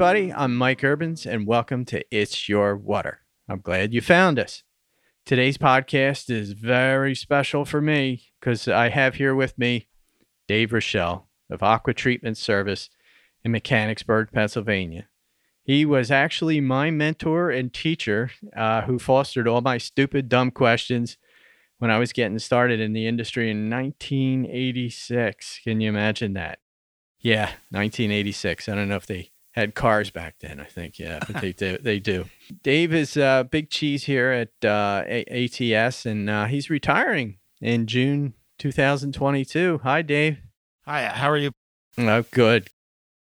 everybody. I'm Mike Urban, and welcome to It's Your Water. I'm glad you found us. Today's podcast is very special for me because I have here with me Dave Rochelle of Aqua Treatment Service in Mechanicsburg, Pennsylvania. He was actually my mentor and teacher who fostered all my stupid, dumb questions when I was getting started in the industry in 1986. Can you imagine that? Yeah, 1986. I don't know if they had cars back then, I think. Yeah, but they do. Dave is big cheese here at ATS, and he's retiring in June 2022. Hi, Dave. Hi, how are you? Oh, good.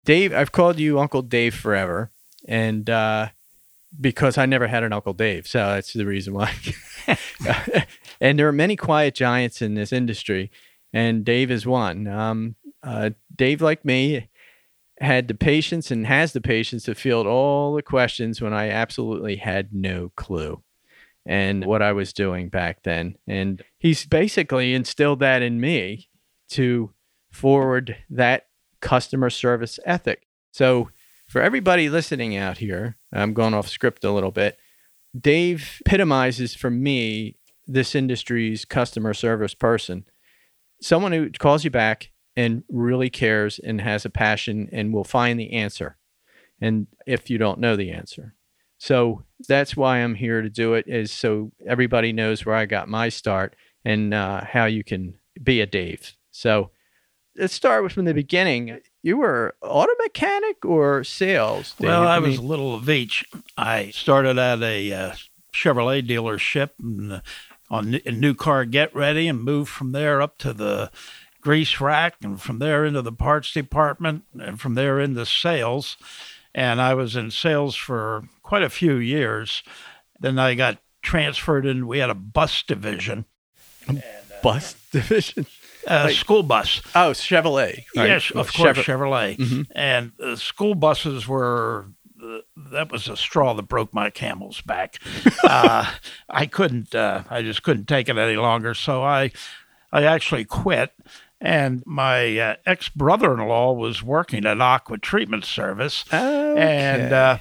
Dave, I've called you Uncle Dave forever, and because I never had an Uncle Dave, so that's the reason why. And there are many quiet giants in this industry, and Dave is one. Dave, like me, had the patience and has the patience to field all the questions when I absolutely had no clue and what I was doing back then. And he's basically instilled that in me to forward that customer service ethic. So for everybody listening out here, I'm going off script a little bit. Dave epitomizes for me this industry's customer service person, someone who calls you back and really cares and has a passion and will find the answer, and if you don't know the answer. So that's why I'm here to do it, is so everybody knows where I got my start and how you can be a Dave. So let's start with from the beginning. You were auto mechanic or sales, Dave? Well, I was a little of each. I started at a Chevrolet dealership and, on a new car get ready, and moved from there up to the grease rack, and from there into the parts department, and from there into sales. And I was in sales for quite a few years. Then I got transferred in. We had a bus division. And, school bus. Oh, Chevrolet. Right? Yes, of course, Chevrolet. Mm-hmm. And school buses were... that was a straw that broke my camel's back. I just couldn't take it any longer. So I actually quit. And my ex-brother-in-law was working at Aqua Treatment Service. Okay. And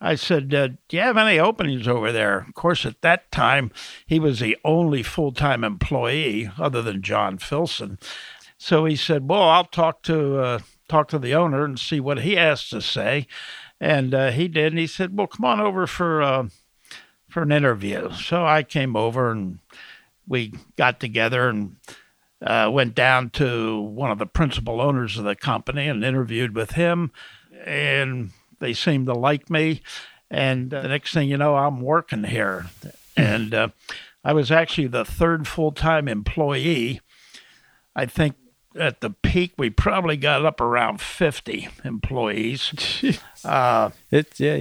I said, do you have any openings over there? Of course, at that time, he was the only full-time employee other than John Filson. So he said, well, I'll talk to the owner and see what he has to say. And he did. And he said, well, come on over for an interview. So I came over, and we got together and went down to one of the principal owners of the company and interviewed with him. And they seemed to like me. And the next thing you know, I'm working here. And I was actually the third full-time employee. I think at the peak, we probably got up around 50 employees. You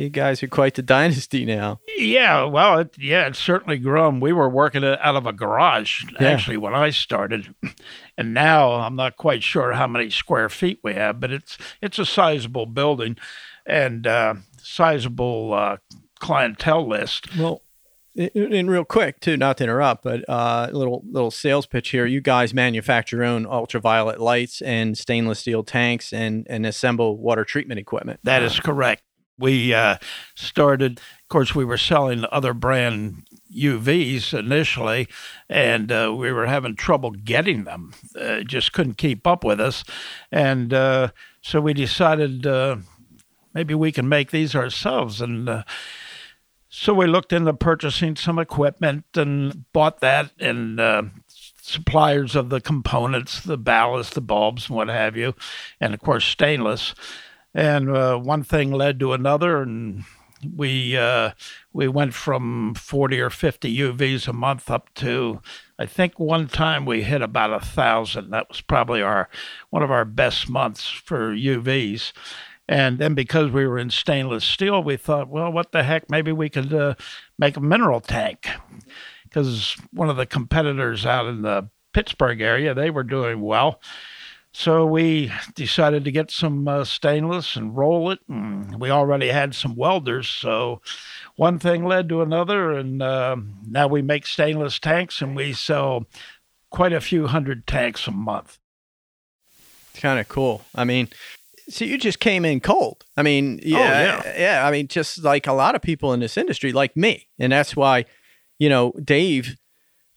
guys are quite the dynasty now. Yeah, well, it's certainly grown. We were working out of a garage, actually, when I started. And now I'm not quite sure how many square feet we have, but it's a sizable building and sizable clientele list. Well, and real quick, too, not to interrupt, but a little sales pitch here. You guys manufacture your own ultraviolet lights and stainless steel tanks and assemble water treatment equipment. That is correct. We started, of course, we were selling other brand UVs initially, and we were having trouble getting them. Just couldn't keep up with us. And so we decided maybe we can make these ourselves. And so we looked into purchasing some equipment and bought that, and suppliers of the components, the ballast, the bulbs, and what have you, and, of course, stainless. And one thing led to another, and we went from 40 or 50 UVs a month up to, I think one time we hit about 1,000. That was probably one of our best months for UVs. And then because we were in stainless steel, we thought, well, what the heck? Maybe we could make a mineral tank, because one of the competitors out in the Pittsburgh area, they were doing well. So we decided to get some stainless and roll it. And we already had some welders. So one thing led to another. And now we make stainless tanks, and we sell quite a few hundred tanks a month. Kind of cool. I mean... So you just came in cold. I mean, yeah, oh, yeah. I mean, just like a lot of people in this industry, like me. And that's why, you know, Dave,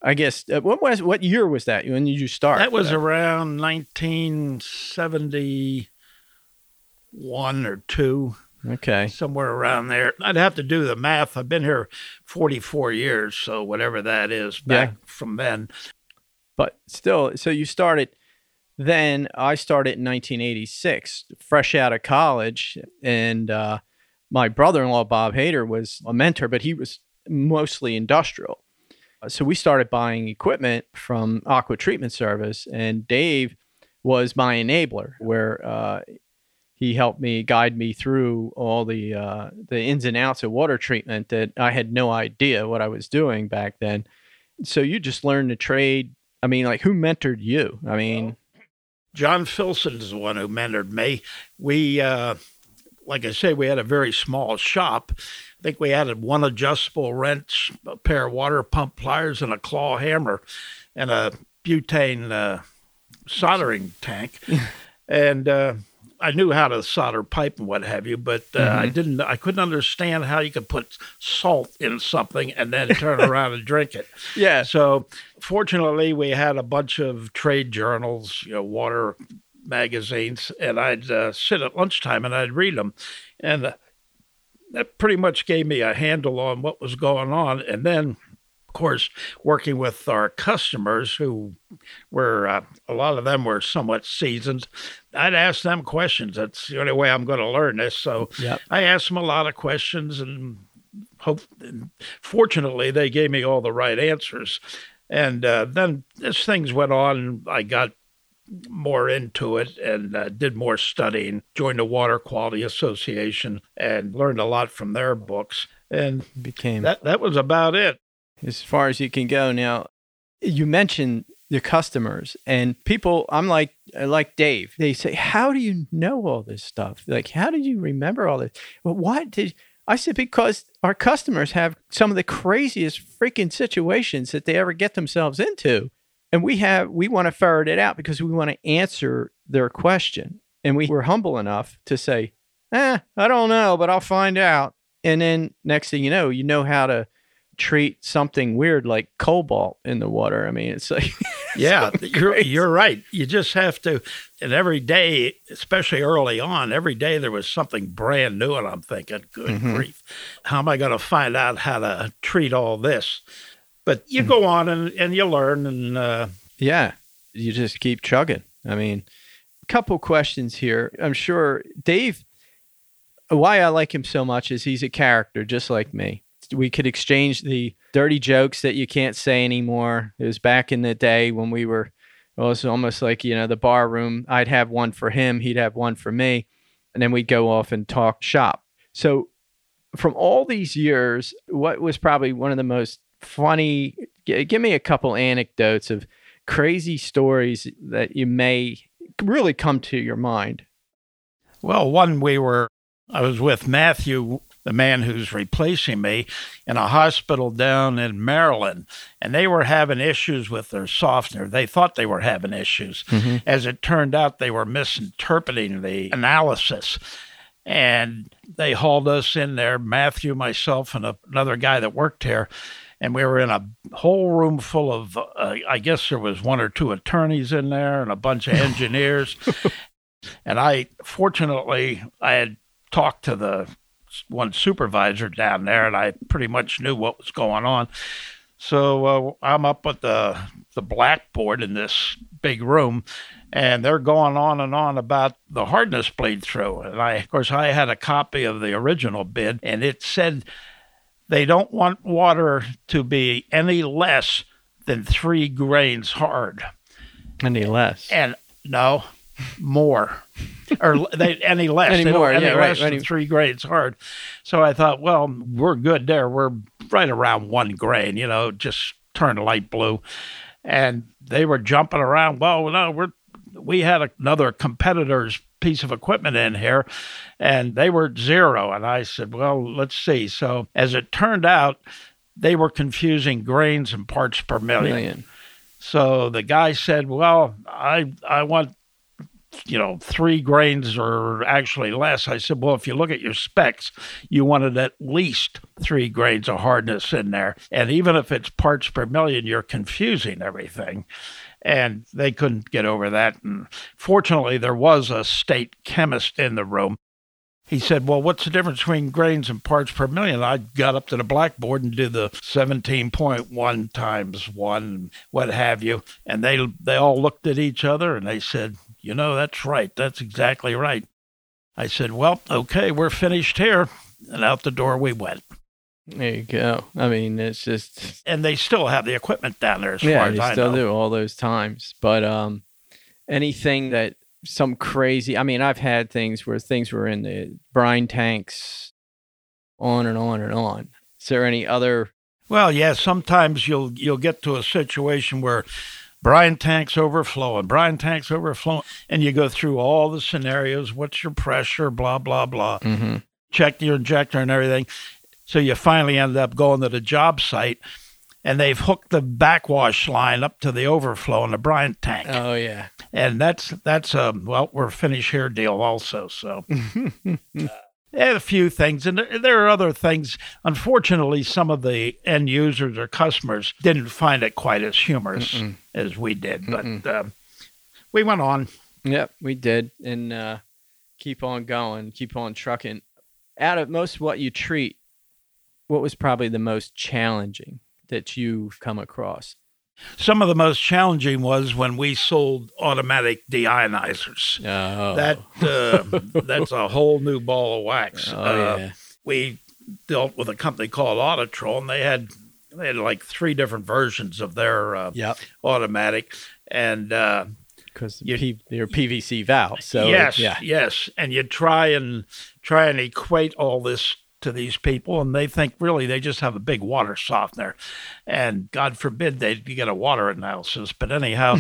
I guess, what year was that when did you start? That was around 1971 or two. Okay. Somewhere around there. I'd have to do the math. I've been here 44 years, so whatever that is back from then. But still, so you started... Then I started in 1986, fresh out of college, and my brother-in-law, Bob Hader, was a mentor, but he was mostly industrial. So we started buying equipment from Aqua Treatment Service, and Dave was my enabler, where he helped me, guide me through all the ins and outs of water treatment that I had no idea what I was doing back then. So you just learned to trade. I mean, like, who mentored you? I mean... John Filson is the one who mentored me. We, like I say, we had a very small shop. I think we had one adjustable wrench, a pair of water pump pliers, and a claw hammer, and a butane soldering tank. And I knew how to solder pipe and what have you, but I couldn't understand how you could put salt in something and then turn around and drink it. Yeah. So fortunately, we had a bunch of trade journals, you know, water magazines, and I'd sit at lunchtime and I'd read them. And that pretty much gave me a handle on what was going on. And then, of course, working with our customers who were, a lot of them were somewhat seasoned, I'd ask them questions. That's the only way I'm going to learn this. So I asked them a lot of questions, and fortunately they gave me all the right answers. And then as things went on, I got more into it and did more studying, joined the Water Quality Association and learned a lot from their books. And that was about it. As far as you can go. Now, you mentioned your customers and people. I'm like Dave. They say, "How do you know all this stuff? Like, how did you remember all this?" Well, what did I said? Because our customers have some of the craziest freaking situations that they ever get themselves into, and we want to ferret it out because we want to answer their question, and we were humble enough to say, I don't know, but I'll find out." And then next thing you know how to treat something weird like cobalt in the water. I mean, it's like... Yeah, you're right. You just have to... And every day, especially early on, every day there was something brand new, and I'm thinking, good grief, how am I going to find out how to treat all this? But you go on and you learn and... Yeah, you just keep chugging. I mean, a couple questions here. I'm sure Dave, why I like him so much is he's a character just like me. We could exchange the dirty jokes that you can't say anymore. It was back in the day when we were, well, it's almost like, you know, the bar room. I'd have one for him. He'd have one for me. And then we'd go off and talk shop. So from all these years, what was probably one of the most funny, give me a couple anecdotes of crazy stories that you may really come to your mind. Well, one I was with Matthew, the man who's replacing me, in a hospital down in Maryland. And they were having issues with their softener. They thought they were having issues. As it turned out, they were misinterpreting the analysis. And they hauled us in there, Matthew, myself, and another guy that worked here. And we were in a whole room full of, I guess there was one or two attorneys in there and a bunch of engineers. And I had talked to the one supervisor down there, and I pretty much knew what was going on. So I'm up at the blackboard in this big room, and they're going on and on about the hardness bleed through. And I had a copy of the original bid, and it said they don't want water to be any less than 3 grains hard. Any less? And no, more. Or any less. Than 3 grains hard. So I thought, well, we're good there. We're right around 1 grain, you know, just turn light blue. And they were jumping around. Well, no, we had another competitor's piece of equipment in here, and they were 0. And I said, well, let's see. So as it turned out, they were confusing grains and parts per million. So the guy said, well, I want you know, 3 grains or actually less. I said, well, if you look at your specs, you wanted at least 3 grains of hardness in there. And even if it's parts per million, you're confusing everything. And they couldn't get over that. And fortunately, there was a state chemist in the room. He said, well, what's the difference between grains and parts per million? I got up to the blackboard and did the 17.1 times 1, what have you. And they all looked at each other and they said, you know, that's right. That's exactly right. I said, well, okay, we're finished here. And out the door we went. There you go. I mean, it's just... And they still have the equipment down there as far as I know. Yeah, they still do all those times. But anything that... Some crazy, I mean, I've had things where things were in the brine tanks, on and on and on. Is there any other? Well, yeah, sometimes you'll get to a situation where brine tanks overflowing, and you go through all the scenarios, what's your pressure, blah, blah, blah, check your injector and everything. So you finally end up going to the job site, and they've hooked the backwash line up to the overflow in the brine tank. Oh, yeah. And that's well, we're finished here deal also. So and a few things. And there are other things. Unfortunately, some of the end users or customers didn't find it quite as humorous as we did. But we went on. Yep, we did. And keep on going, keep on trucking. Out of most of what you treat, what was probably the most challenging that you've come across? Some of the most challenging was when we sold automatic deionizers. Oh. That's a whole new ball of wax. We dealt with a company called Autotrol, and they had like 3 different versions of their automatic, and because they're PVC valve. So yes, and you try and equate all this to these people, and they think really they just have a big water softener, and God forbid they get a water analysis. But anyhow,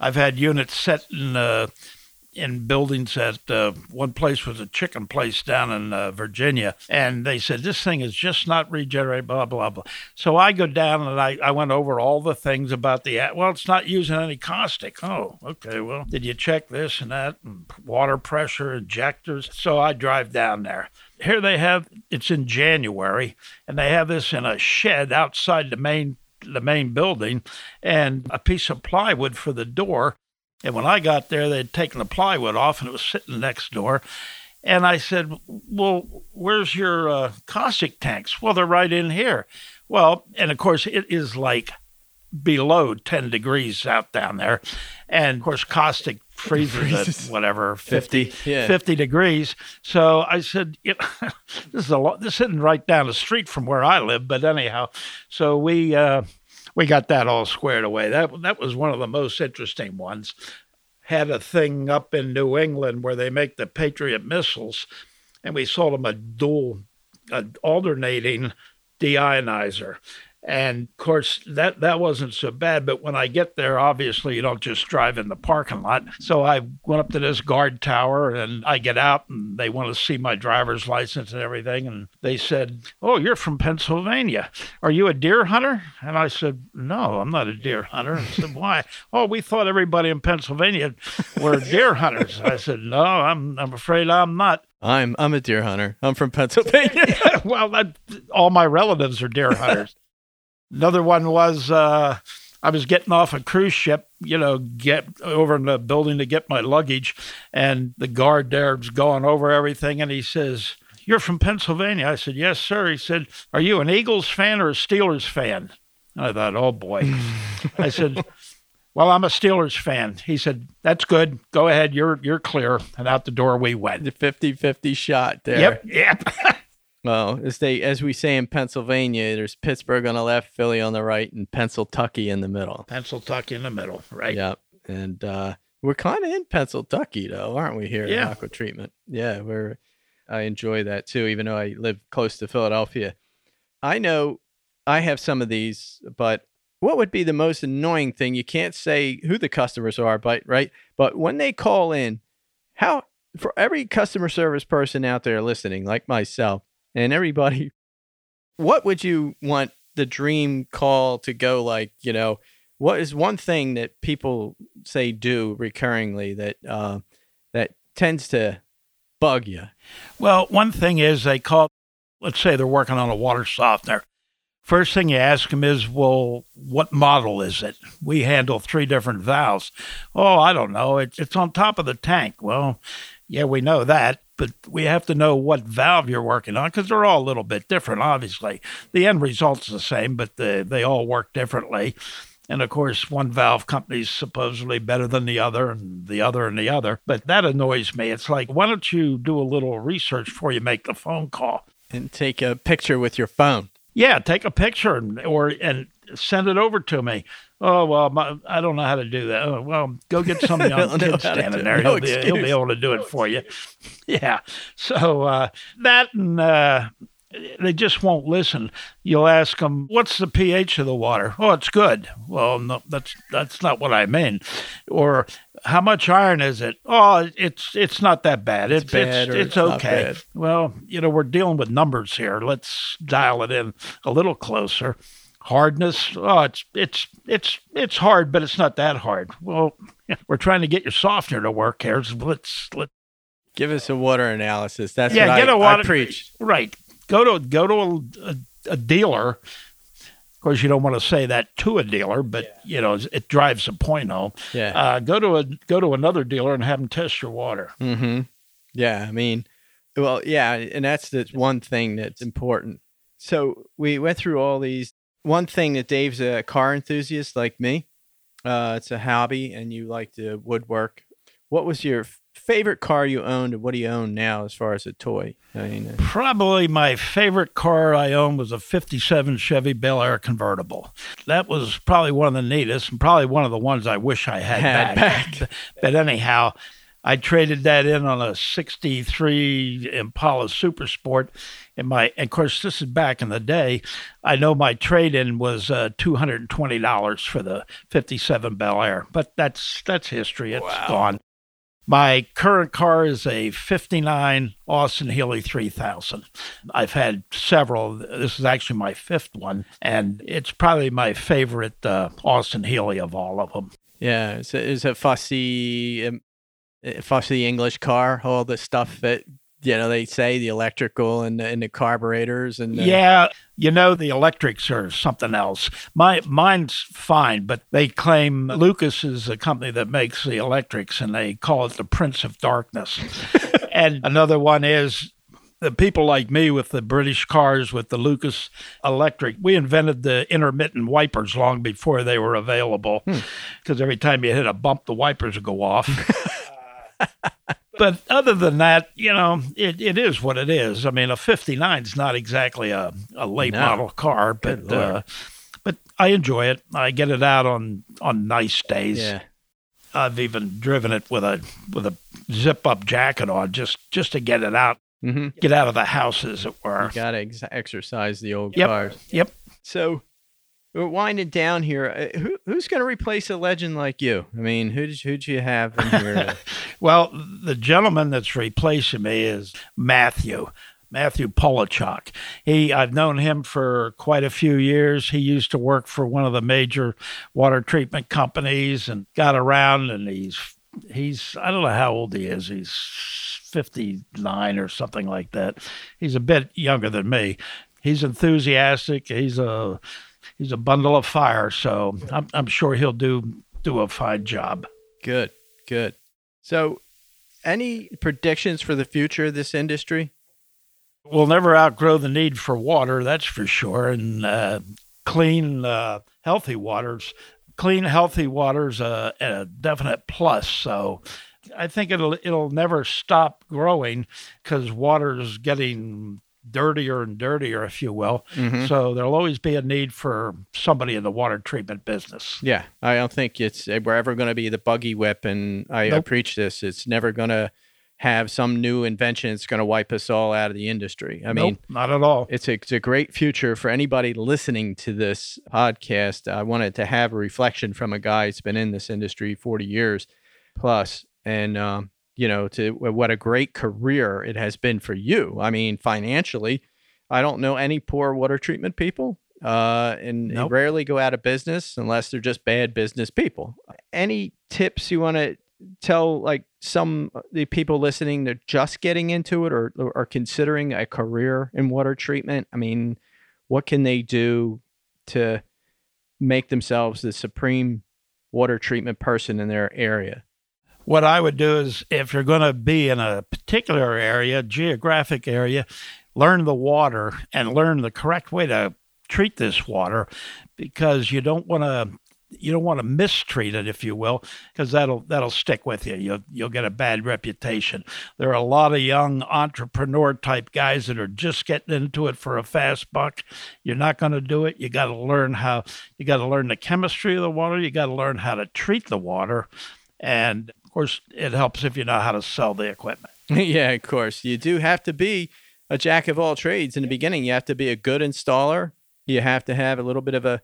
I've had units set in buildings at one place was a chicken place down in Virginia, and they said this thing is just not regenerated, blah, blah, blah. So I go down and I went over all the things about it's not using any caustic. Oh, okay, well, did you check this and that, and water pressure, injectors? So I drive down there. Here they have, it's in January, and they have this in a shed outside the main building, and a piece of plywood for the door. And when I got there, they'd taken the plywood off, and it was sitting next door. And I said, well, where's your caustic tanks? Well, they're right in here. Well, and of course, it is like below 10 degrees out down there. And of course, caustic freezes at whatever, 50 degrees. So I said, this is a lot. This is sitting right down the street from where I live. But anyhow, so we got that all squared away. That was one of the most interesting ones. Had a thing up in New England where they make the Patriot missiles, and we sold them an alternating deionizer. And of course, that wasn't so bad. But when I get there, obviously, you don't just drive in the parking lot. So I went up to this guard tower, and I get out, and they want to see my driver's license and everything. And they said, oh, you're from Pennsylvania. Are you a deer hunter? And I said, no, I'm not a deer hunter. I said, why? Oh, we thought everybody in Pennsylvania were deer hunters. I said, no, I'm afraid I'm not. I'm a deer hunter. I'm from Pennsylvania. Well, all my relatives are deer hunters. Another one was I was getting off a cruise ship, you know, get over in the building to get my luggage, and the guard there's going over everything, and he says, you're from Pennsylvania. I said, yes, sir. He said, are you an Eagles fan or a Steelers fan? And I thought, oh, boy. I said, well, I'm a Steelers fan. He said, that's good. Go ahead. You're clear. And out the door we went. The 50-50 shot there. Yep. Well, as we say in Pennsylvania, there's Pittsburgh on the left, Philly on the right, and Pennsyltucky in the middle. Right. Yep. And we're kind of in Pennsyltucky, though, aren't we, here at Aqua Treatment? Yeah, I enjoy that, too, even though I live close to Philadelphia. I know I have some of these, but what would be the most annoying thing? You can't say who the customers are, but right? But when they call in, for every customer service person out there listening, like myself, and everybody, what would you want the dream call to go like? You know, what is one thing that people say do recurringly that that tends to bug you? Well, one thing is they call, let's say they're working on a water softener. First thing you ask them is, well, what model is it? We handle 3 different valves. Oh, I don't know. It's on top of the tank. Well, yeah, we know that, but we have to know what valve you're working on because they're all a little bit different, obviously. The end result's the same, but they all work differently. And, of course, one valve company's supposedly better than the other and the other and the other. But that annoys me. It's like, why don't you do a little research before you make the phone call? And take a picture with your phone. Yeah, take a picture and send it over to me. Oh, well, I don't know how to do that. Oh, well, go get some young kid standing there. No he'll be able to do it for you. Yeah. So that and they just won't listen. You'll ask them, what's the pH of the water? Oh, it's good. Well, no, that's not what I mean. Or how much iron is it? Oh, it's not that bad. It's bad it's okay. Well, we're dealing with numbers here. Let's dial it in a little closer. Hardness. Oh, it's hard, but it's not that hard. Well, we're trying to get your softener to work here. So let's give us a water analysis. That's what I preach. Right. Go to a dealer. Of course, you don't want to say that to a dealer, but it drives a point home. Yeah. Go to another dealer and have them test your water. Mm-hmm. Yeah, I mean, well, yeah, and that's the one thing that's important. So we went through all these. One thing that Dave's a car enthusiast like me. It's a hobby, and you like to woodwork. What was your favorite car you owned, and what do you own now as far as a toy? Probably my favorite car I owned was a 57 Chevy Bel Air convertible. That was probably one of the neatest and probably one of the ones I wish I had back. But anyhow, I traded that in on a 63 Impala Super Sport. And of course, this is back in the day. I know my trade-in was $220 for the 57 Bel Air, but that's history. It's gone. My current car is a 59 Austin Healey 3000. I've had several. This is actually my 5th one, and it's probably my favorite Austin Healey of all of them. Yeah, it's a fussy English car, all the stuff that, they say the electrical and the carburetors. The electrics are something else. Mine's fine, but they claim Lucas is a company that makes the electrics, and they call it the Prince of Darkness. And another one is the people like me with the British cars, with the Lucas electric. We invented the intermittent wipers long before they were available, because every time you hit a bump, the wipers would go off. But other than that, it is what it is. I mean, a 59 is not exactly a late model car, but I enjoy it. I get it out on nice days. Yeah. I've even driven it with a zip-up jacket on just to get it out, get out of the house, as it were. You got to exercise the old cars. Yep. So we're winding down here. Who's going to replace a legend like you? I mean, who'd you have in your... Well, the gentleman that's replacing me is Matthew Polichok. I've known him for quite a few years. He used to work for one of the major water treatment companies and got around, and he's I don't know how old he is. He's 59 or something like that. He's a bit younger than me. He's enthusiastic. He's a bundle of fire, so I'm sure he'll do a fine job. Good. So any predictions for the future of this industry? We'll never outgrow the need for water, that's for sure, and clean, healthy waters. Clean, healthy water's a definite plus, so I think it'll never stop growing because water's getting dirtier and dirtier, if you will. Mm-hmm. So there'll always be a need for somebody in the water treatment business. Yeah. I don't think we're ever going to be the buggy whip. And I preach this. It's never going to have some new invention that's going to wipe us all out of the industry. I mean, not at all. It's a great future for anybody listening to this podcast. I wanted to have a reflection from a guy that's been in this industry 40 years plus. And, to what a great career it has been for you. I mean, financially, I don't know any poor water treatment people. and rarely go out of business unless they're just bad business people. Any tips you want to tell, like some the people listening that are just getting into it or are considering a career in water treatment? I mean, what can they do to make themselves the supreme water treatment person in their area? What I would do is, if you're going to be in a particular area, geographic area, learn the water and learn the correct way to treat this water, because you don't want to mistreat it, if you will, because that'll stick with you. You'll get a bad reputation. There are a lot of young entrepreneur type guys that are just getting into it for a fast buck. You're not going to do it. You got to learn the chemistry of the water. You got to learn how to treat the water. And of course, it helps if you know how to sell the equipment. Yeah, of course. You do have to be a jack of all trades in the beginning. You have to be a good installer. You have to have a little bit of a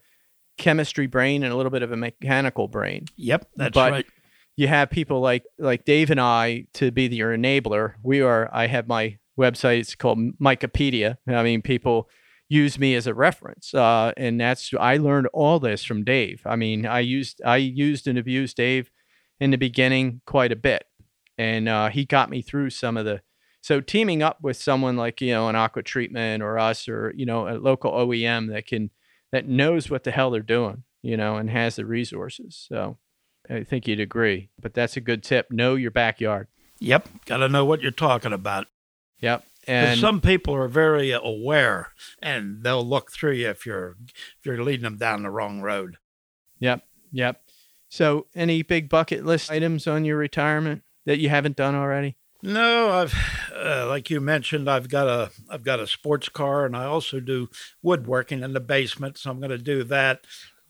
chemistry brain and a little bit of a mechanical brain. Yep, that's right. You have people like Dave and I to be your enabler. I have my website. It's called Micopedia. I mean, people use me as a reference, and I learned all this from Dave. I mean, I used and abused Dave in the beginning quite a bit, and he got me through some of the. So teaming up with someone like, an Aqua Treatment or us, or, a local OEM that knows what the hell they're doing, and has the resources. So I think you'd agree, but that's a good tip. Know your backyard. Yep. Got to know what you're talking about. Yep. And some people are very aware, and they'll look through you if you're leading them down the wrong road. Yep. Yep. So any big bucket list items on your retirement that you haven't done already? No, I've like you mentioned, I've got a sports car, and I also do woodworking in the basement, so I'm going to do that.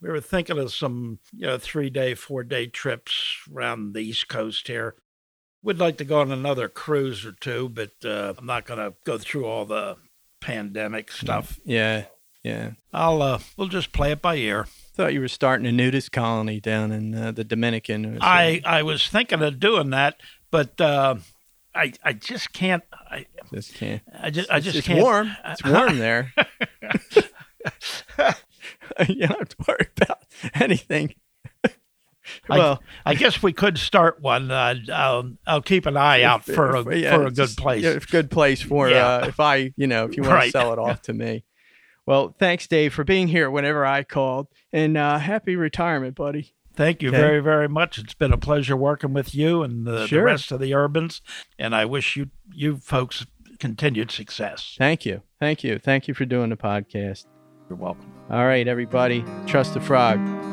We were thinking of some 3-day, 4-day trips around the East Coast here. We'd like to go on another cruise or two, but I'm not going to go through all the pandemic stuff. Yeah. We'll just play it by ear. Thought you were starting a nudist colony down in the Dominican. I was thinking of doing that, but. I just can't. I just can't. Warm. It's warm there. You don't have to worry about anything. Well, I guess we could start one. I'll keep an eye out for a good place. Yeah, a good place for if you want to sell it off to me. Well, thanks, Dave, for being here whenever I called, and happy retirement, buddy. Thank you very, very much. It's been a pleasure working with you and the rest of the Urbans. And I wish you folks continued success. Thank you. Thank you for doing the podcast. You're welcome. All right, everybody. Trust the frog.